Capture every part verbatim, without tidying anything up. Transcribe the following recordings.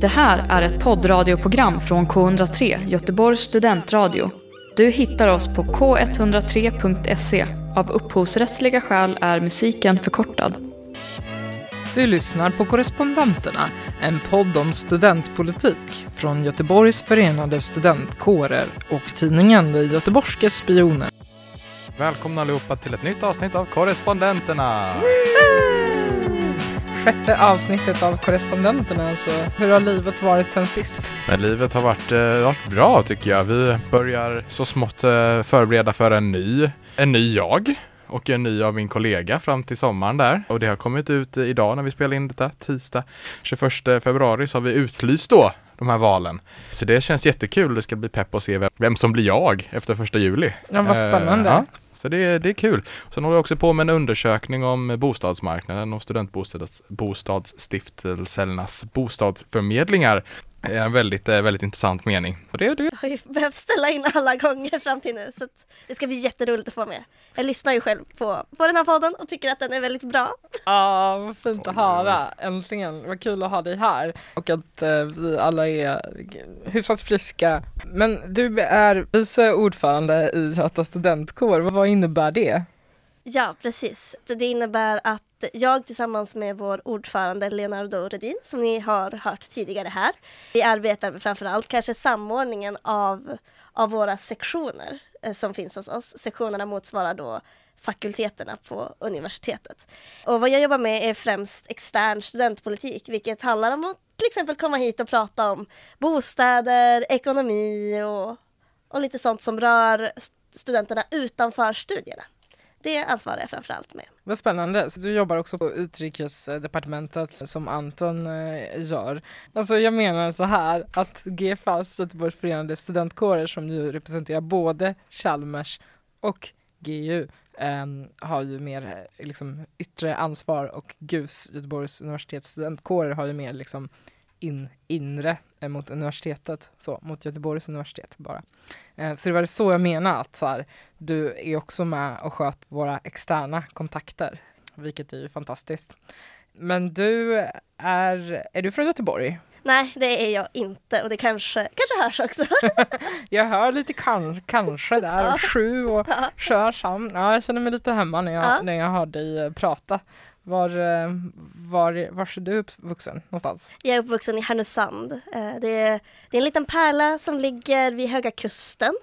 Det här är ett poddradioprogram från K ett noll tre, Göteborgs studentradio. Du hittar oss på k ett noll tre punkt se. Av upphovsrättsliga skäl är musiken förkortad. Du lyssnar på Korrespondenterna, en podd om studentpolitik från Göteborgs Förenade Studentkårer och tidningen de göteborgska Spionen. Välkomna allihopa till ett nytt avsnitt av Korrespondenterna! Sjätte avsnittet av Korrespondenterna. Alltså, hur har livet varit sen sist? Men livet har varit, eh, varit bra tycker jag. Vi börjar så smått eh, förbereda för en ny, en ny jag och en ny av min kollega fram till sommaren där. Och det har kommit ut idag när vi spelar in detta, tisdag tjugoförsta februari, så har vi utlyst då de här valen. Så det känns jättekul. Det ska bli pepp att se vem som blir jag efter första juli. Ja, vad spännande. Eh, ja. Så det, det är kul. Sen håller jag också på med en undersökning om bostadsmarknaden och studentbostadsstiftelsernas bostadsförmedlingar. Det är en väldigt, väldigt intressant mening. Och det, det. Jag har ju behövt ställa in alla gånger fram till nu, så att det ska bli jätteroligt att få med. Jag lyssnar ju själv på, på den här podden och tycker att den är väldigt bra. Ja, ah, vad fint att höra. Äntligen, vad kul att ha dig här. Och att eh, vi alla är hyfsat friska. Men du är vice ordförande i Göta studentkår. Vad innebär det? Ja, precis. Det innebär att jag tillsammans med vår ordförande Leonardo Rudin, som ni har hört tidigare här, vi arbetar med framförallt kanske samordningen av, av våra sektioner eh, som finns hos oss. Sektionerna motsvarar då fakulteterna på universitetet. Och vad jag jobbar med är främst extern studentpolitik, vilket handlar om att till exempel komma hit och prata om bostäder, ekonomi och, och lite sånt som rör studenterna utanför studierna. Det ansvarar jag framförallt med. Vad spännande. Så du jobbar också på utrikesdepartementet som Anton eh, gör. Alltså jag menar så här att G F A S, Göteborgs Förenade Studentkårer, som ju representerar både Chalmers och G U, eh, har ju mer liksom, yttre ansvar, och G U S, Göteborgs Universitets Studentkårer, har ju mer liksom, in, inre eh, mot universitetet, så, mot Göteborgs universitet bara. Så det var så jag menar att så här, du är också med och sköter våra externa kontakter, vilket är ju fantastiskt. Men du är, är du från Göteborg? Nej, det är jag inte, och det kanske, kanske hörs också. Jag hör lite kan, kanske där, ja. sju och ja. kör sam. Ja, jag känner mig lite hemma när jag, ja. när jag hör dig prata. Var, var, var är du uppvuxen någonstans? Jag är uppvuxen i Härnösand. Det är, det är en liten pärla som ligger vid Höga kusten,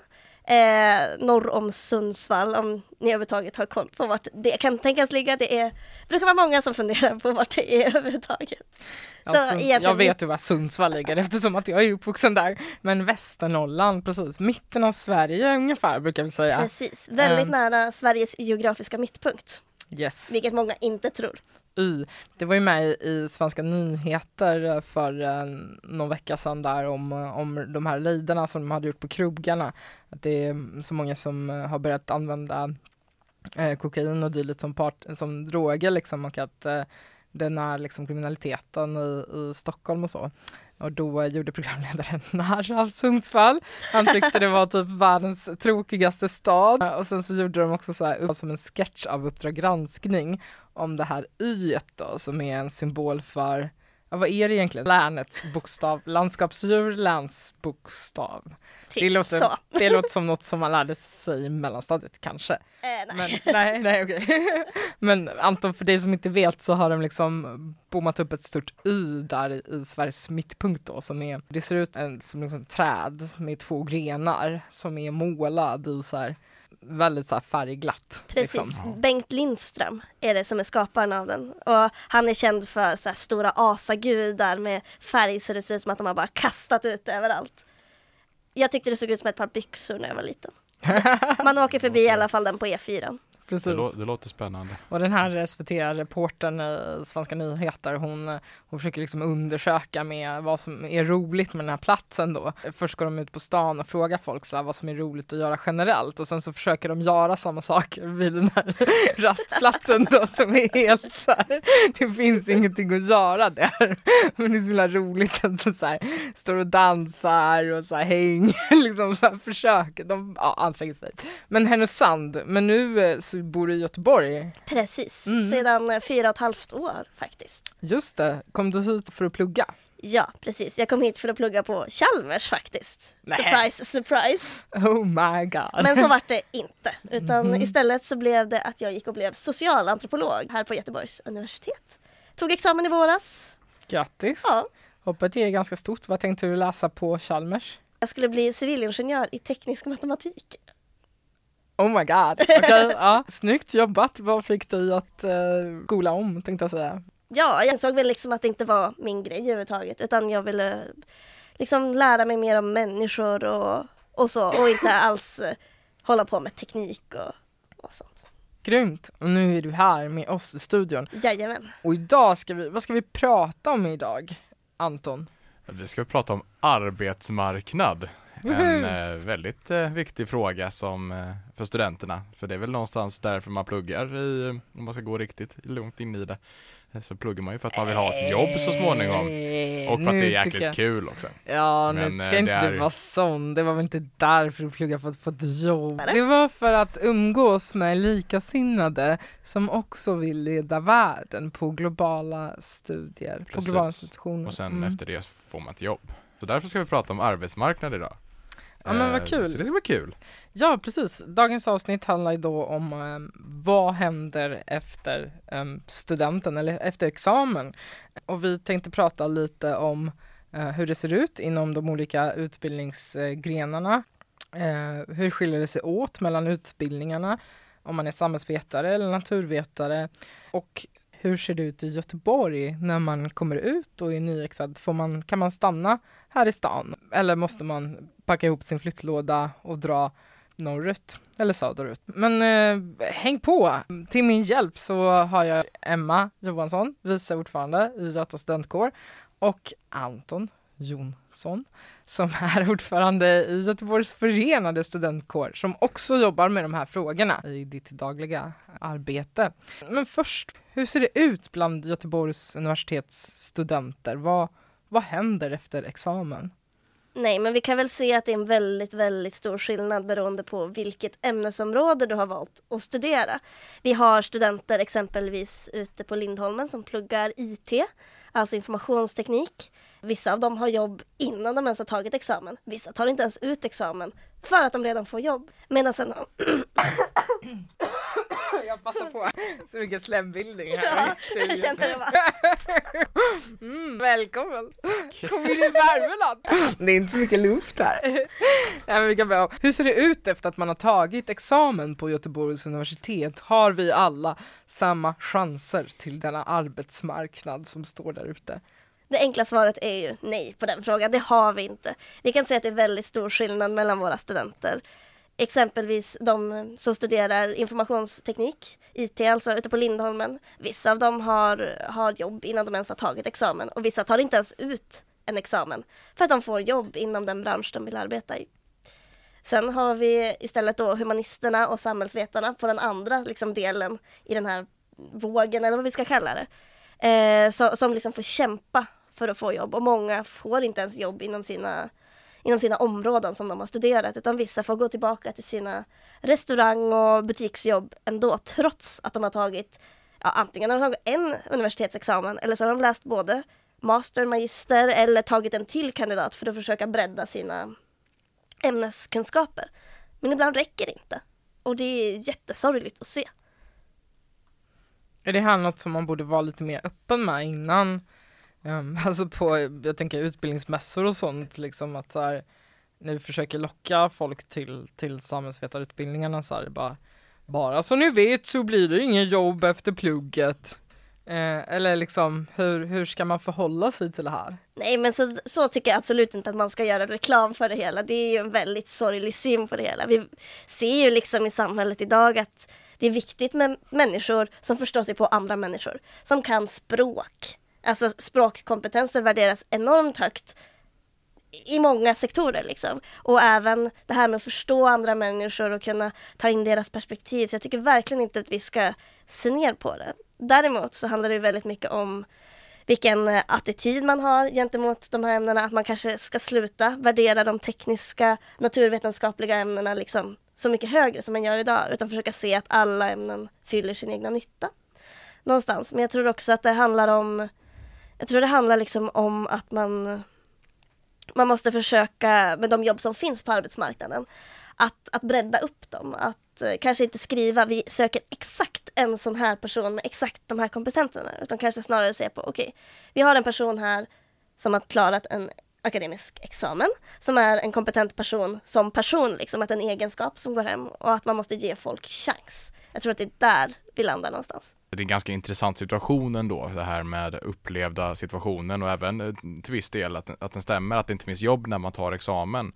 eh, norr om Sundsvall, om ni överhuvudtaget har koll på vart det kan tänkas ligga. Det är, brukar vara många som funderar på vart det är överhuvudtaget. Ja, så Sund, egentligen... Jag vet ju var Sundsvall ligger eftersom att jag är uppvuxen där. Men Västernorrland, precis. Mitten av Sverige ungefär brukar vi säga. Precis, väldigt um... nära Sveriges geografiska mittpunkt. Yes. Vilket många inte tror. Y. Det var ju med i Svenska Nyheter för eh, någon vecka sedan där om, om de här liderna som de hade gjort på krogarna. Att det är så många som har börjat använda eh, kokain och dylikt som, part, som droger liksom, och att eh, den här liksom, kriminaliteten i, i Stockholm och så. Och då gjorde programledaren narr av Sundsvall. Han tyckte det var typ världens tråkigaste stad. Och sen så gjorde de också så här, som en sketch av Uppdrag granskning, om det här Y-et då, som är en symbol för, ja, vad är det egentligen? Länets bokstav, landskapsdjur, länsbokstav. Typ det, låter, det låter som något som man lärde sig i mellanstadiet kanske. Äh, nej. Men, nej, nej, okej. Men Anton, för dig som inte vet så har de liksom bommat upp ett stort Y där i Sveriges mittpunkt då, som är, det ser ut en, som liksom, träd med två grenar som är målad i så här, väldigt så här färgglatt. Precis, liksom. Bengt Lindström är det som är skaparen av den. Och han är känd för så här stora asagudar med färg så det ser ut som att de har bara kastat ut överallt. Jag tyckte det såg ut som ett par byxor när jag var liten. Man åker förbi i alla fall den på E fyra. Precis. Det, lå- det låter spännande. Och den här S V T-reportern i Svenska Nyheter, hon, hon försöker liksom undersöka med vad som är roligt med den här platsen då. Först går de ut på stan och frågar folk så här, vad som är roligt att göra generellt, och sen så försöker de göra samma saker vid den här rastplatsen då, som är helt så här, det finns ingenting att göra där, men det är så himla roligt att de så här står och dansar och så här hänger liksom, så här försöker de, ja, anstränger sig. Men Härnösand, men nu så bor i Göteborg. Precis, mm. Sedan fyra och ett halvt år faktiskt. Just det, kom du hit för att plugga? Ja, precis. Jag kom hit för att plugga på Chalmers faktiskt. Nej. Surprise, surprise. Oh my god. Men så var det inte. Utan mm. istället så blev det att jag gick och blev socialantropolog här på Göteborgs universitet. Tog examen i våras. Grattis. Ja. Hoppet är ganska stort. Vad tänkte du läsa på Chalmers? Jag skulle bli civilingenjör i teknisk matematik. Oh my god. Okay, ja. Snyggt jobbat. Vad fick dig att eh, gola om, tänkte jag säga. Ja, jag såg väl liksom att det inte var min grej överhuvudtaget, utan jag ville liksom lära mig mer om människor och, och så, och inte alls hålla på med teknik och, och sånt. Grymt! Och nu är du här med oss i studion. Jajamän! Och idag ska vi, vad ska vi prata om idag, Anton? Vi ska prata om arbetsmarknad. Mm. En eh, väldigt eh, viktig fråga som, eh, för studenterna. För det är väl någonstans därför man pluggar, i, om man ska gå riktigt långt in i det. Så pluggar man ju för att man vill ha ett jobb så småningom. Och för att det är jäkligt jag... kul också. Ja, men nu ska inte är... du vara sån. Det var väl inte därför du pluggade för att få ett jobb. Det var för att umgås med likasinnade som också vill leda världen på globala studier. Precis. På globala institutioner. Och sen mm. efter det får man ett jobb. Så därför ska vi prata om arbetsmarknad idag. Ja, men vad kul. Så det ska vara kul. Ja, precis. Dagens avsnitt handlar ju då om um, vad händer efter um, studenten eller efter examen. Och vi tänkte prata lite om uh, hur det ser ut inom de olika utbildningsgrenarna. Uh, hur skiljer det sig åt mellan utbildningarna om man är samhällsvetare eller naturvetare. Och hur ser det ut i Göteborg när man kommer ut och är nyexad? Får man, kan man stanna här i stan? Eller måste man packa ihop sin flyttlåda och dra norrut eller söderut? Men eh, häng på! Till min hjälp så har jag Emma Johansson, vice ordförande i Göta studentkår, och Anton Johnsson som är ordförande i Göteborgs Förenade Studentkår som också jobbar med de här frågorna i ditt dagliga arbete. Men först, hur ser det ut bland Göteborgs universitetsstudenter? Vad, vad händer efter examen? Nej, men vi kan väl se att det är en väldigt, väldigt stor skillnad beroende på vilket ämnesområde du har valt att studera. Vi har studenter exempelvis ute på Lindholmen som pluggar I T, alltså informationsteknik. Vissa av dem har jobb innan de ens har tagit examen. Vissa tar inte ens ut examen för att de redan får jobb. Medan sen... Jag passar på. Så mycket slembildning här. Ja, jag kände det bara. Mm, välkommen. Kom in i värmeland. Det är inte så mycket luft här. Nej, men vi kan börja. Hur ser det ut efter att man har tagit examen på Göteborgs universitet? Har vi alla samma chanser till denna arbetsmarknad som står där ute? Det enkla svaret är ju nej på den frågan. Det har vi inte. Vi kan säga att det är väldigt stor skillnad mellan våra studenter. Exempelvis de som studerar informationsteknik, I T, alltså ute på Lindholmen. Vissa av dem har, har jobb innan de ens har tagit examen. Och vissa tar inte ens ut en examen för att de får jobb inom den bransch de vill arbeta i. Sen har vi istället då humanisterna och samhällsvetarna på den andra liksom, delen i den här vågen, eller vad vi ska kalla det. Eh, så, som liksom får kämpa för att få jobb. Och många får inte ens jobb inom sina... inom sina områden som de har studerat, utan vissa får gå tillbaka till sina restaurang- och butiksjobb ändå, trots att de har tagit, ja, antingen har de tagit en universitetsexamen, eller så har de läst både master, magister, eller tagit en till kandidat för att försöka bredda sina ämneskunskaper. Men ibland räcker det inte, och det är jättesorgligt att se. Är det här något som man borde vara lite mer öppen med innan? Um, alltså på, jag tänker utbildningsmässor och sånt liksom, att så här, när vi försöker locka folk till, till samhällsvetarutbildningarna så här, bara, bara så ni vet så blir det ingen jobb efter plugget. Eh, eller liksom, hur, hur ska man förhålla sig till det här? Nej, men så, så tycker jag absolut inte att man ska göra reklam för det hela. Det är ju en väldigt sorglig syn på det hela. Vi ser ju liksom i samhället idag att det är viktigt med människor som förstår sig på andra människor, som kan språk. Alltså språkkompetenser värderas enormt högt i många sektorer liksom. Och även det här med att förstå andra människor och kunna ta in deras perspektiv. Så jag tycker verkligen inte att vi ska se ner på det. Däremot så handlar det väldigt mycket om vilken attityd man har gentemot de här ämnena. Att man kanske ska sluta värdera de tekniska, naturvetenskapliga ämnena liksom så mycket högre som man gör idag. Utan försöka se att alla ämnen fyller sin egna nytta någonstans. Men jag tror också att det handlar om jag tror det handlar liksom om att man, man måste försöka med de jobb som finns på arbetsmarknaden att, att bredda upp dem, att kanske inte skriva, vi söker exakt en sån här person med exakt de här kompetenserna, utan kanske snarare se på, okej, okay, vi har en person här som har klarat en akademisk examen, som är en kompetent person som person, liksom att en egenskap som går hem, och att man måste ge folk chans. Jag tror att det är där vi landar någonstans. Det är en ganska intressant situation ändå, det här med upplevda situationen, och även till viss del att, att den stämmer, att det inte finns jobb när man tar examen.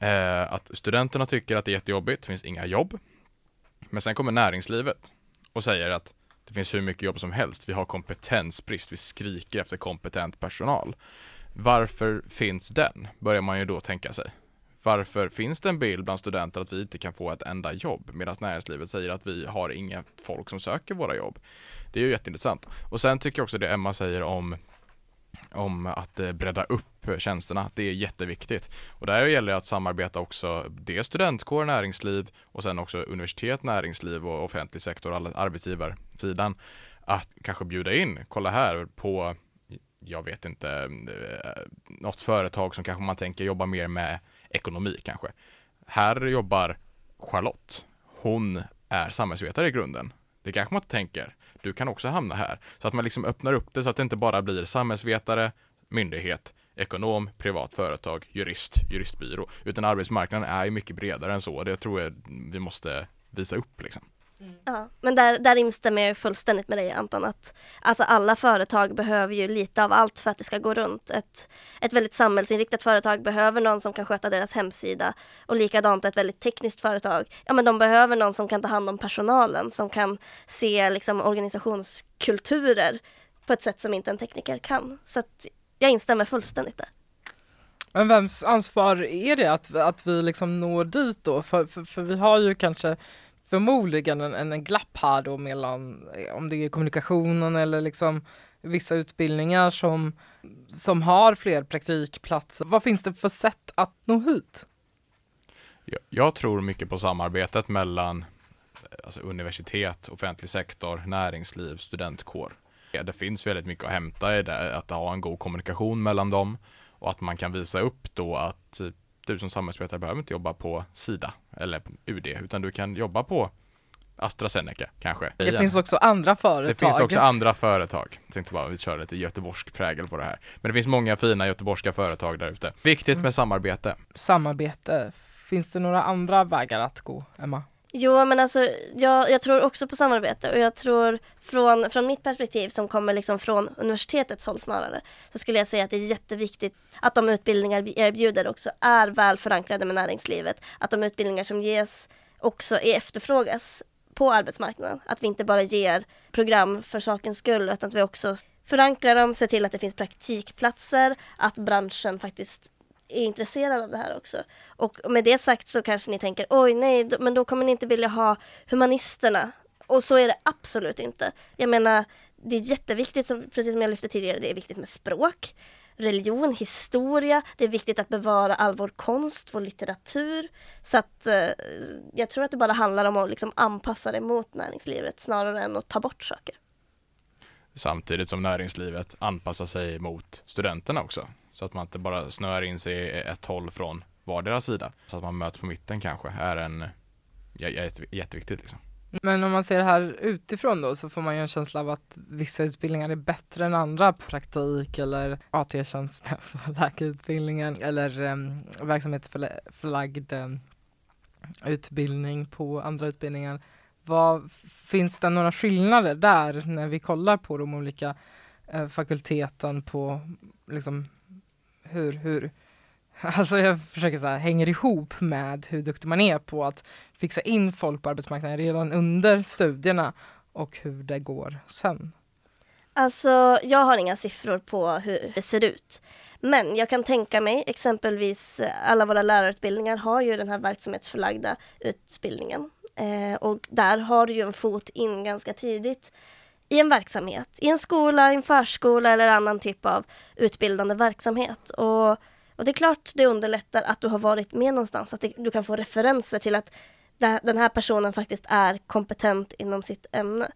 Eh, att studenterna tycker att det är jättejobbigt, det finns inga jobb. Men sen kommer näringslivet och säger att det finns hur mycket jobb som helst, vi har kompetensbrist, vi skriker efter kompetent personal. Varför finns den? Börjar man ju då tänka sig. Varför finns det en bild bland studenter att vi inte kan få ett enda jobb, medan näringslivet säger att vi har inga folk som söker våra jobb? Det är ju jätteintressant. Och sen tycker jag också det Emma säger om om att bredda upp tjänsterna, det är jätteviktigt. Och där gäller det att samarbeta också, det studentkår, näringsliv och sen också universitet, näringsliv och offentlig sektor, alla arbetsgivarsidan, att kanske bjuda in, kolla här på, jag vet inte, något företag som kanske man tänker jobba mer med ekonomi kanske. Här jobbar Charlotte, hon är samhällsvetare i grunden. Det kanske man tänker, du kan också hamna här. Så att man liksom öppnar upp det så att det inte bara blir samhällsvetare, myndighet, ekonom, privat företag, jurist, juristbyrå. Utan arbetsmarknaden är ju mycket bredare än så. Det tror jag vi måste visa upp liksom. Mm. Ja, men där, där instämmer jag fullständigt med dig, Anton, att alltså alla företag behöver ju lite av allt för att det ska gå runt. Ett, ett väldigt samhällsinriktat företag behöver någon som kan sköta deras hemsida, och likadant ett väldigt tekniskt företag, ja, men de behöver någon som kan ta hand om personalen, som kan se liksom organisationskulturer på ett sätt som inte en tekniker kan. Så att jag instämmer fullständigt där. Men vems ansvar är det att, att vi liksom når dit då? För, för, för vi har ju kanske förmodligen en, en glapp här då mellan, om det är kommunikationen eller liksom vissa utbildningar som, som har fler praktikplatser. Vad finns det för sätt att nå hit? Jag, jag tror mycket på samarbetet mellan alltså universitet, offentlig sektor, näringsliv, studentkår. Det finns väldigt mycket att hämta i det, att ha en god kommunikation mellan dem, och att man kan visa upp då att du som samhällsvetare behöver inte jobba på Sida eller U D, utan du kan jobba på AstraZeneca kanske. Det igen. finns också andra företag. Det finns också andra företag. Jag tänkte bara vi kör lite göteborgsk prägel på det här. Men det finns många fina göteborgska företag där ute. Viktigt mm. med samarbete. Samarbete. Finns det några andra vägar att gå, Emma? Jo, men alltså jag, jag tror också på samarbete, och jag tror från, från mitt perspektiv som kommer liksom från universitetets håll snarare, så skulle jag säga att det är jätteviktigt att de utbildningar vi erbjuder också är väl förankrade med näringslivet, att de utbildningar som ges också är efterfrågas på arbetsmarknaden, att vi inte bara ger program för sakens skull, utan att vi också förankrar dem, ser till att det finns praktikplatser, att branschen faktiskt är intresserad av det här också. Och med det sagt så kanske ni tänker, oj nej, men då kommer ni inte vilja ha humanisterna. Och så är det absolut inte. Jag menar, det är jätteviktigt, som, precis som jag lyfte tidigare, det är viktigt med språk, religion, historia. Det är viktigt att bevara all vår konst, vår litteratur. Så att eh, jag tror att det bara handlar om att liksom anpassa det mot näringslivet snarare än att ta bort saker. Samtidigt som näringslivet anpassar sig mot studenterna också. Så att man inte bara snör in sig i ett håll från vardera sida. Så att man möts på mitten kanske är en ja, jätteviktigt. Liksom. Men om man ser det här utifrån då, så får man ju en känsla av att vissa utbildningar är bättre än andra. Praktik eller A T-tjänsten för läkarutbildningen eller um, verksamhetsförlagd um, utbildning på andra utbildningar. Vad, finns det några skillnader där när vi kollar på de olika eh, fakulteten på liksom hur, hur alltså jag försöker så här, hänger ihop med hur duktig man är på att fixa in folk på arbetsmarknaden redan under studierna och hur det går sen? Alltså jag har inga siffror på hur det ser ut. Men jag kan tänka mig, exempelvis alla våra lärarutbildningar har ju den här verksamhetsförlagda utbildningen. Eh, och där har du ju en fot in ganska tidigt i en verksamhet, i en skola, i en förskola eller annan typ av utbildande verksamhet. Och, och det är klart det underlättar att du har varit med någonstans, att det, du kan få referenser till att det, den här personen faktiskt är kompetent inom sitt ämne.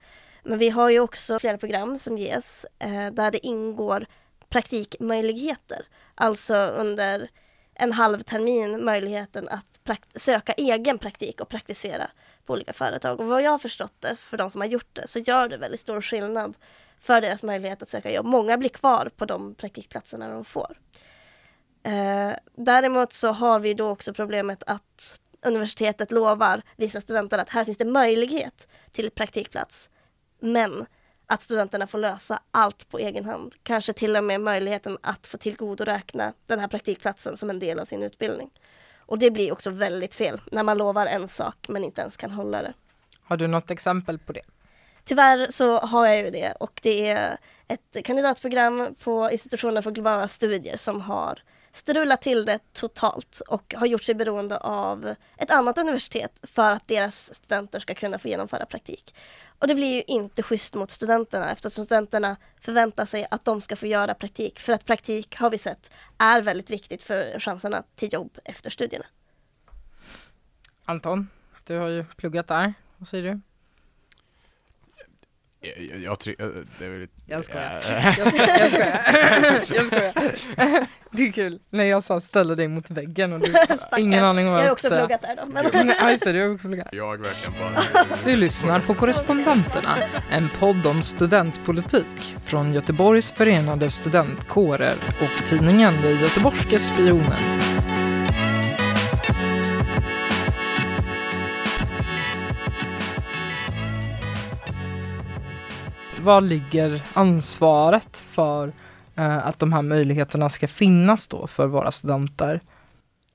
Men vi har ju också flera program som ges eh, där det ingår praktikmöjligheter. Alltså under en halv termin möjligheten att prakt- söka egen praktik och praktisera på olika företag. Och vad jag har förstått det, för de som har gjort det, så gör det väldigt stor skillnad för deras möjlighet att söka jobb. Många blir kvar på de praktikplatserna de får. Eh, däremot så har vi då också problemet att universitetet lovar vissa studenter att här finns det möjlighet till praktikplats. Men att studenterna får lösa allt på egen hand. Kanske till och med möjligheten att få tillgodoräkna den här praktikplatsen som en del av sin utbildning. Och det blir också väldigt fel när man lovar en sak men inte ens kan hålla det. Har du något exempel på det? Tyvärr så har jag ju det. Och det är ett kandidatprogram på Institutionen för globala studier som har strulat till det totalt och har gjort sig beroende av ett annat universitet för att deras studenter ska kunna få genomföra praktik. Och det blir ju inte schysst mot studenterna eftersom studenterna förväntar sig att de ska få göra praktik. För att praktik, har vi sett, är väldigt viktigt för chanserna till jobb efter studierna. Anton, du har ju pluggat där. Vad säger du? Jag, jag, jag, tryck, det är väldigt... jag skojar. Jag skojar. Jag skojar. Jag skojar. Det är kul. När jag sa ställa dig mot väggen och du ingen aning om vad jag, jag också ska pluggat säga. Där då. Men... Nej, just det, du har också pluggat. Jag verkligen bara... Du lyssnar på Korrespondenterna, en podd om studentpolitik från Göteborgs Förenade Studentkårer och tidningen Det Göteborgska Spionen. Var ligger ansvaret för eh, att de här möjligheterna ska finnas då för våra studenter?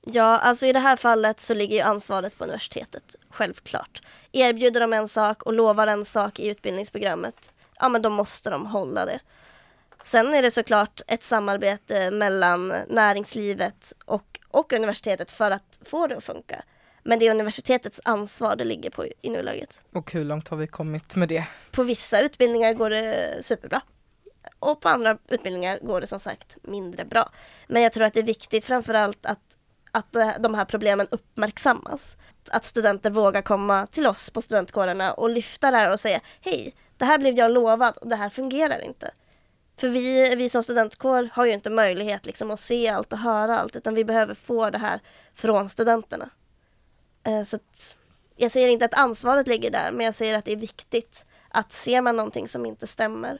Ja, alltså i det här fallet så ligger ju ansvaret på universitetet, självklart. Erbjuder de en sak och lovar en sak i utbildningsprogrammet, ja men då måste de hålla det. Sen är det såklart ett samarbete mellan näringslivet och, och universitetet för att få det att funka. Men det är universitetets ansvar det ligger på i nuläget. Och hur långt har vi kommit med det? På vissa utbildningar går det superbra. Och på andra utbildningar går det som sagt mindre bra. Men jag tror att det är viktigt framförallt att, att de här problemen uppmärksammas. Att studenter vågar komma till oss på studentkårerna och lyfta där och säga hej, det här blev jag lovad och det här fungerar inte. För vi, vi som studentkår har ju inte möjlighet liksom, att se allt och höra allt utan vi behöver få det här från studenterna. Så att, jag säger inte att ansvaret ligger där, men jag säger att det är viktigt att ser man någonting som inte stämmer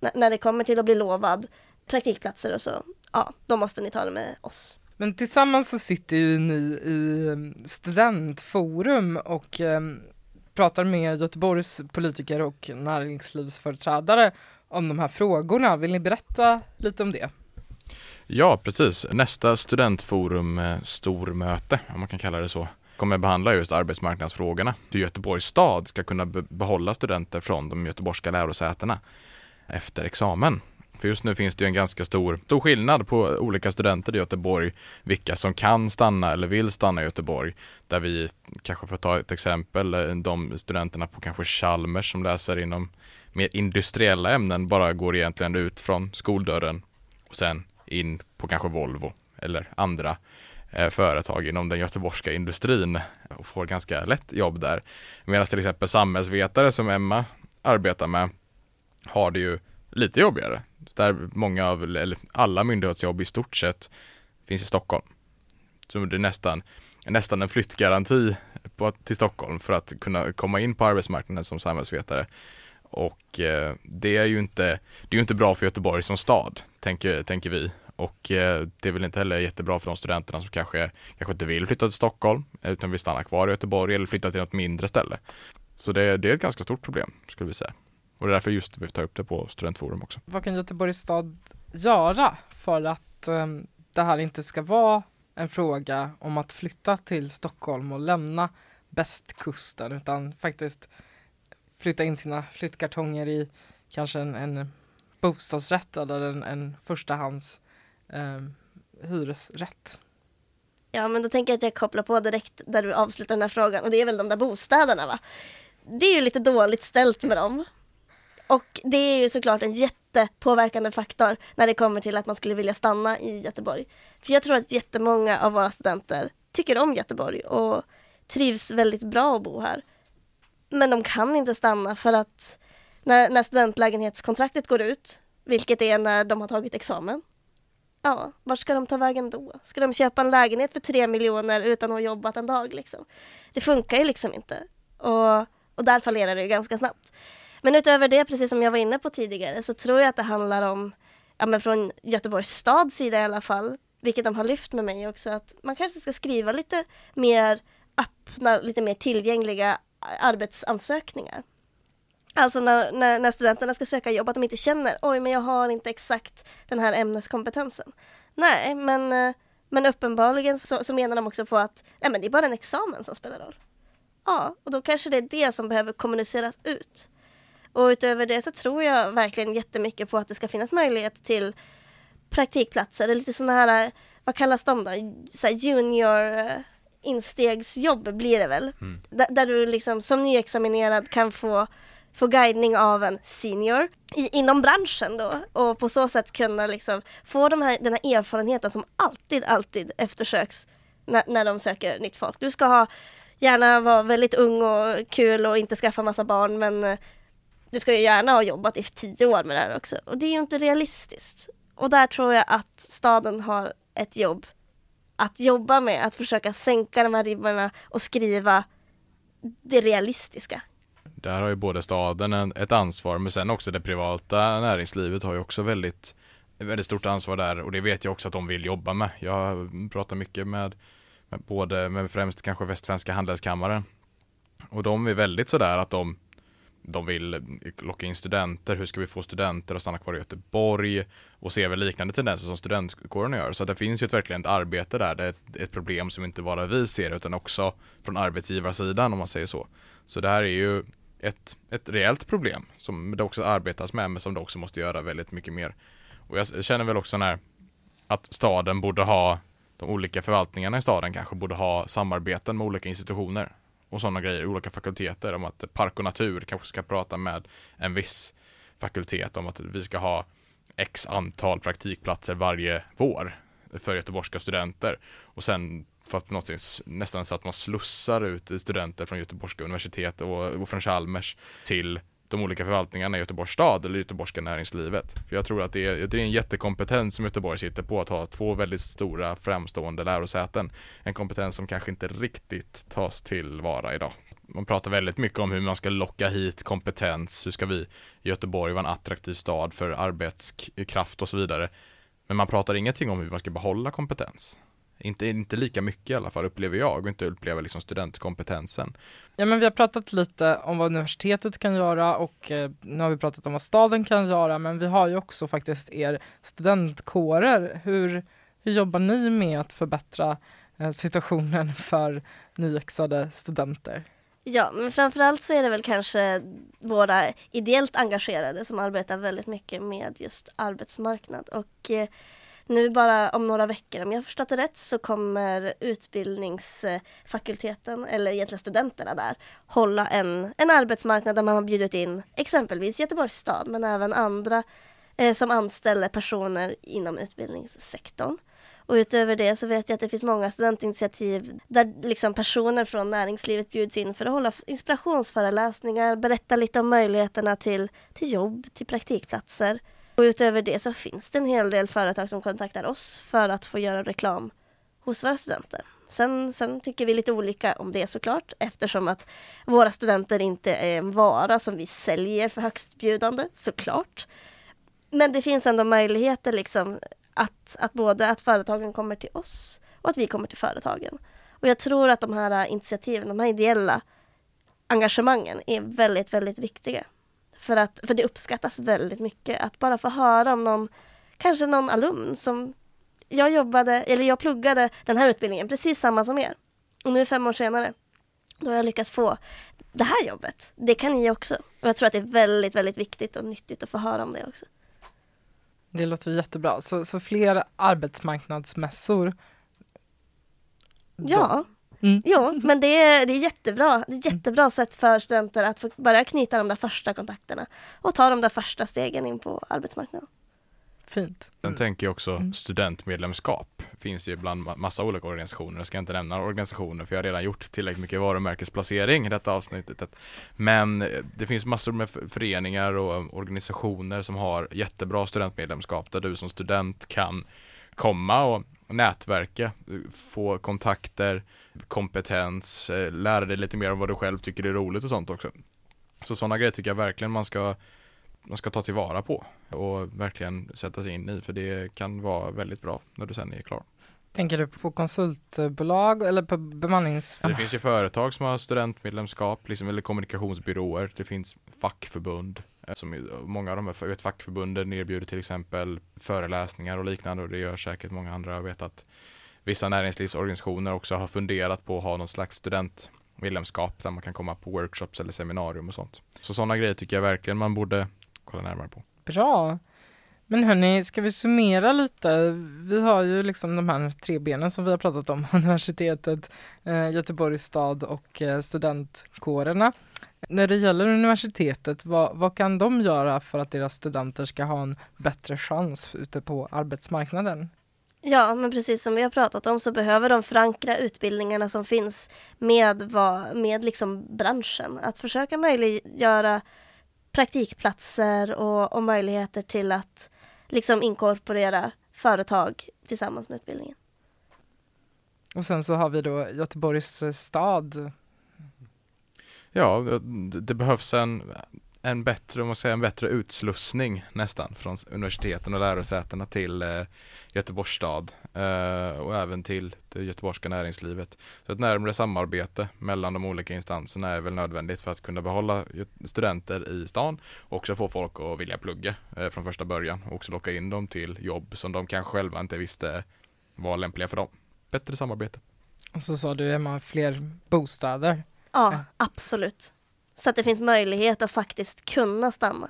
n- när det kommer till att bli lovad praktikplatser och så, ja, då måste ni ta det med oss. Men tillsammans så sitter ju ni i studentforum och eh, pratar med Göteborgs politiker och näringslivsföreträdare om de här frågorna. Vill ni berätta lite om det? Ja, precis. Nästa studentforum stormöte, om man kan kalla det så, kommer behandla just arbetsmarknadsfrågorna. Hur Göteborgs stad ska kunna behålla studenter från de göteborgska lärosätena efter examen. För just nu finns det ju en ganska stor, stor skillnad på olika studenter i Göteborg, vilka som kan stanna eller vill stanna i Göteborg. Där vi kanske får ta ett exempel, de studenterna på kanske Chalmers som läser inom mer industriella ämnen bara går egentligen ut från skoldörren och sen in på kanske Volvo eller andra eh, företag inom den göteborgska industrin och får ganska lätt jobb där. Medan till exempel samhällsvetare som Emma arbetar med har det ju lite jobbigare. Där många av, eller alla myndighetsjobb i stort sett finns i Stockholm. Så det är nästan, nästan en flyttgaranti på, till Stockholm för att kunna komma in på arbetsmarknaden som samhällsvetare. Och eh, det är ju inte, det är inte bra för Göteborg som stad, tänker, tänker vi. Och eh, det är väl inte heller jättebra för de studenterna som kanske, kanske inte vill flytta till Stockholm utan vill stanna kvar i Göteborg eller flytta till något mindre ställe. Så det, det är ett ganska stort problem, skulle vi säga. Och det är därför just vi tar upp det på studentforum också. Vad kan Göteborgs stad göra för att eh, det här inte ska vara en fråga om att flytta till Stockholm och lämna västkusten utan faktiskt... flytta in sina flyttkartonger i kanske en, en bostadsrätt eller en, en förstahands eh, hyresrätt. Ja, men då tänker jag att jag kopplar på direkt där du avslutar den här frågan. Och det är väl de där bostäderna, va? Det är ju lite dåligt ställt med dem. Och det är ju såklart en jättepåverkande faktor när det kommer till att man skulle vilja stanna i Göteborg. För jag tror att jättemånga av våra studenter tycker om Göteborg och trivs väldigt bra att bo här. Men de kan inte stanna för att när, när studentlägenhetskontraktet går ut, vilket är när de har tagit examen. Ja, var ska de ta vägen då? Ska de köpa en lägenhet för tre miljoner utan att ha jobbat en dag? Liksom? Det funkar ju liksom inte. Och, och där fallerar det ju ganska snabbt. Men utöver det, precis som jag var inne på tidigare, så tror jag att det handlar om, ja, men från Göteborgs stads sida i alla fall, vilket de har lyft med mig också, att man kanske ska skriva lite mer öppna, lite mer tillgängliga arbetsansökningar. Alltså när, när, när studenterna ska söka jobb, att de inte känner, oj men jag har inte exakt den här ämneskompetensen. Nej, men, men uppenbarligen så, så menar de också på att nej, men det är bara en examen som spelar roll. Ja, och då kanske det är det som behöver kommuniceras ut. Och utöver det så tror jag verkligen jättemycket på att det ska finnas möjlighet till praktikplatser. Eller lite sådana här, vad kallas de då? Så här junior instegsjobb blir det väl. Mm. Där, där du liksom som nyexaminerad kan få, få guidning av en senior i, inom branschen då. Och på så sätt kunna liksom få de här, den här erfarenheten som alltid, alltid eftersöks när, när de söker nytt folk. Du ska ha, gärna vara väldigt ung och kul och inte skaffa massa barn, men du ska ju gärna ha jobbat i tio år med det här också. Och det är ju inte realistiskt. Och där tror jag att staden har ett jobb att jobba med. Att försöka sänka de här ribbarna och skriva det realistiska. Där har ju både staden ett ansvar, men sen också det privata näringslivet har ju också väldigt, väldigt stort ansvar där. Och det vet jag också att de vill jobba med. Jag pratar mycket med, med både, men främst kanske Västsvenska Handelskammaren. Och de är väldigt sådär att de De vill locka in studenter. Hur ska vi få studenter att stanna kvar i Göteborg? Och se väl liknande tendenser som studentkåren gör. Så det finns ju ett, verkligen ett arbete där. Det är ett, ett problem som inte bara vi ser, utan också från arbetsgivarsidan, om man säger så. Så det här är ju ett, ett reellt problem som det också arbetas med, men som det också måste göra väldigt mycket mer. Och jag känner väl också när att staden borde ha, de olika förvaltningarna i staden kanske borde ha samarbeten med olika institutioner. Och sådana grejer, olika fakulteter, om att park och natur kanske ska prata med en viss fakultet om att vi ska ha x antal praktikplatser varje vår för göteborgska studenter. Och sen för att någonsin, nästan så att man slussar ut studenter från Göteborgska universitet och, och från Chalmers till de olika förvaltningarna i Göteborgs stad eller göteborgska näringslivet. För jag tror att det är, det är en jättekompetens som Göteborg sitter på, att ha två väldigt stora framstående lärosäten. En kompetens som kanske inte riktigt tas tillvara idag. Man pratar väldigt mycket om hur man ska locka hit kompetens. Hur ska vi i Göteborg vara en attraktiv stad för arbetskraft och så vidare. Men man pratar ingenting om hur man ska behålla kompetens. Inte, inte lika mycket i alla fall, upplever jag, och inte upplever liksom studentkompetensen. Ja, men vi har pratat lite om vad universitetet kan göra, och eh, nu har vi pratat om vad staden kan göra, men vi har ju också faktiskt er studentkårer. Hur, hur jobbar ni med att förbättra eh, situationen för nyexade studenter? Ja, men framförallt så är det väl kanske våra ideellt engagerade som arbetar väldigt mycket med just arbetsmarknad, och eh, nu bara om några veckor, om jag har förstått det rätt, så kommer utbildningsfakulteten, eller egentligen studenterna där, hålla en, en arbetsmarknad där man har bjudit in exempelvis Göteborgs stad, men även andra eh, som anställer personer inom utbildningssektorn. Och utöver det så vet jag att det finns många studentinitiativ där liksom personer från näringslivet bjuds in för att hålla inspirationsföreläsningar, berätta lite om möjligheterna till, till jobb, till praktikplatser. Och utöver det så finns det en hel del företag som kontaktar oss för att få göra reklam hos våra studenter. Sen, sen tycker vi lite olika om det såklart, eftersom att våra studenter inte är en vara som vi säljer för högstbjudande, såklart. Men det finns ändå möjligheter liksom att, att både att företagen kommer till oss och att vi kommer till företagen. Och jag tror att de här initiativen, de här ideella engagemangen är väldigt, väldigt viktiga. För, att, för det uppskattas väldigt mycket att bara få höra om någon, kanske någon alumn som jag jobbade, eller jag pluggade den här utbildningen precis samma som er. Och nu fem år senare, då har jag lyckats få det här jobbet. Det kan ni också. Och jag tror att det är väldigt, väldigt viktigt och nyttigt att få höra om det också. Det låter jättebra. Så, så fler arbetsmarknadsmässor? Ja. Mm. Jo, men det är, det är jättebra. Det är ett jättebra sätt för studenter att få börja knyta de där första kontakterna och ta de där första stegen in på arbetsmarknaden. Fint. Sen tänker jag också mm. studentmedlemskap. finns ju bland massa olika organisationer. Jag ska inte nämna organisationer för jag har redan gjort tillräckligt mycket varumärkesplacering i detta avsnittet. Men det finns massor med föreningar och organisationer som har jättebra studentmedlemskap där du som student kan komma och nätverka, få kontakter, kompetens, lära dig lite mer om vad du själv tycker är roligt och sånt också. Så sådana grejer tycker jag verkligen man ska, man ska ta tillvara på och verkligen sätta sig in i, för det kan vara väldigt bra när du sen är klar. Tänker du på konsultbolag eller på bemannings... Det finns ju företag som har studentmedlemskap liksom, eller kommunikationsbyråer, det finns fackförbund. Som många av de här, jag vet, fackförbunden erbjuder till exempel föreläsningar och liknande, och det gör säkert många andra. Jag vet att vissa näringslivsorganisationer också har funderat på att ha någon slags studentmedlemskap där man kan komma på workshops eller seminarium och sånt. Så sådana grejer tycker jag verkligen man borde kolla närmare på. Bra! Men hörni, ska vi summera lite? Vi har ju liksom de här tre benen som vi har pratat om. Universitetet, Göteborgs stad och studentkårerna. När det gäller universitetet, vad, vad kan de göra för att deras studenter ska ha en bättre chans ute på arbetsmarknaden? Ja, men precis som vi har pratat om så behöver de förankra utbildningarna som finns med, vad, med liksom branschen. Att försöka möjliggöra praktikplatser och, och möjligheter till att liksom inkorporera företag tillsammans med utbildningen. Och sen så har vi då Göteborgs stad. Ja, det behövs en, en, bättre, om man säger, en bättre utslussning nästan från universiteten och lärosätena till eh, Göteborgs stad eh, och även till det göteborgska näringslivet. Så ett närmare samarbete mellan de olika instanserna är väl nödvändigt för att kunna behålla studenter i stan och också få folk att vilja plugga eh, från första början och också locka in dem till jobb som de kanske själva inte visste var lämpliga för dem. Bättre samarbete. Och så sa du, Emma, fler bostäder. Ja, absolut. Så att det finns möjlighet att faktiskt kunna stanna.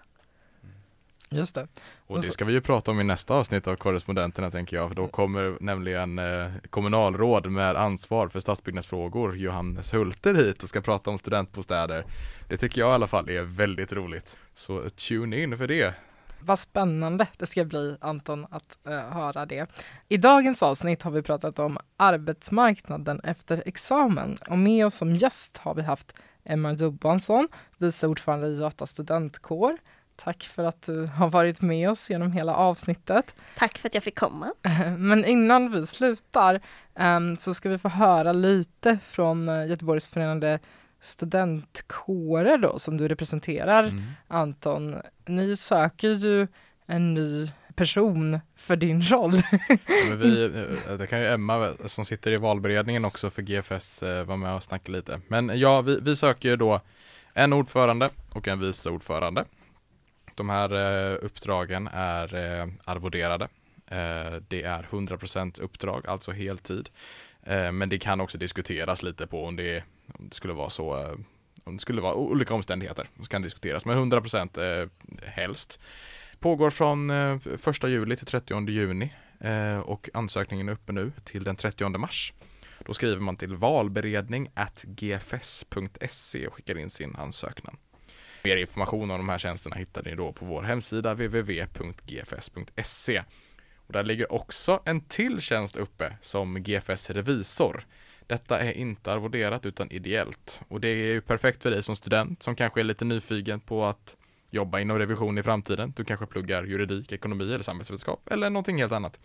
Just det. Och det ska vi ju prata om i nästa avsnitt av Korrespondenterna, tänker jag. För då kommer nämligen eh, kommunalråd med ansvar för stadsbyggnadsfrågor, Johannes Hulter, hit och ska prata om studentbostäder. Det tycker jag i alla fall är väldigt roligt. Så tune in för det. Vad spännande det ska bli, Anton, att uh, höra det. I dagens avsnitt har vi pratat om arbetsmarknaden efter examen. Och med oss som gäst har vi haft Emma Johansson, vice ordförande i Göta studentkår. Tack för att du har varit med oss genom hela avsnittet. Tack för att jag fick komma. Men innan vi slutar um, så ska vi få höra lite från uh, Göteborgs Förenade studentkårer då, som du representerar, mm. Anton. Ni söker ju en ny person för din roll. Men vi, det kan ju Emma som sitter i valberedningen också för G F A S vara med och snacka lite. Men ja, vi, vi söker ju då en ordförande och en vice ordförande. De här uppdragen är arvoderade. Det är hundra procent uppdrag, alltså heltid. Men det kan också diskuteras lite på om det är Om det skulle vara så, om det skulle vara olika omständigheter så kan det diskuteras. Men hundra procent helst. Pågår från första juli till trettionde juni och ansökningen är uppe nu till den trettionde mars. Då skriver man till valberedning at g f s punkt s e och skickar in sin ansökan. Mer information om de här tjänsterna hittar ni då på vår hemsida w w w punkt g f s punkt s e. Och där ligger också en till tjänst uppe som G F S-revisor. Detta är inte arvoderat utan ideellt. Och det är ju perfekt för dig som student som kanske är lite nyfiken på att jobba inom revision i framtiden. Du kanske pluggar juridik, ekonomi eller samhällsvetenskap eller någonting helt annat.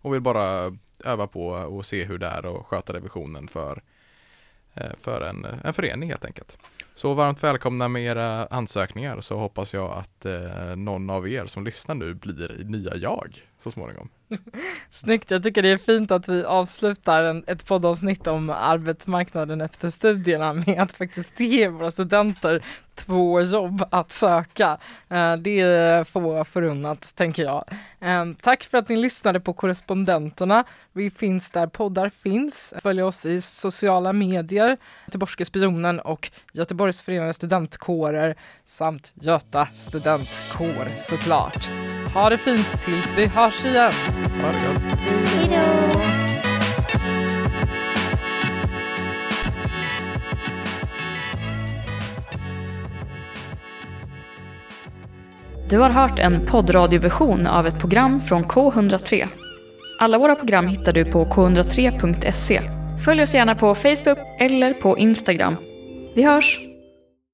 Och vill bara öva på och se hur det är och sköta revisionen för, för en, en förening helt enkelt. Så varmt välkomna med era ansökningar, så hoppas jag att eh, någon av er som lyssnar nu blir nya jag så småningom. Snyggt, jag tycker det är fint att vi avslutar en, ett poddavsnitt om arbetsmarknaden efter studierna med att faktiskt ge våra studenter två jobb att söka. Eh, det är få förunnat, tänker jag. Eh, tack för att ni lyssnade på Korrespondenterna. Vi finns där poddar finns. Följ oss i sociala medier, Göteborgska Spionen och Göteborgs Förenade Studentkårer samt Göta studentkår såklart. Ha det fint tills vi hörs igen. Ha det gott. Hej då. Du har hört en poddradioversion av ett program från K hundra tre. Alla våra program hittar du på k ett noll tre punkt se. Följ oss gärna på Facebook eller på Instagram. Vi hörs!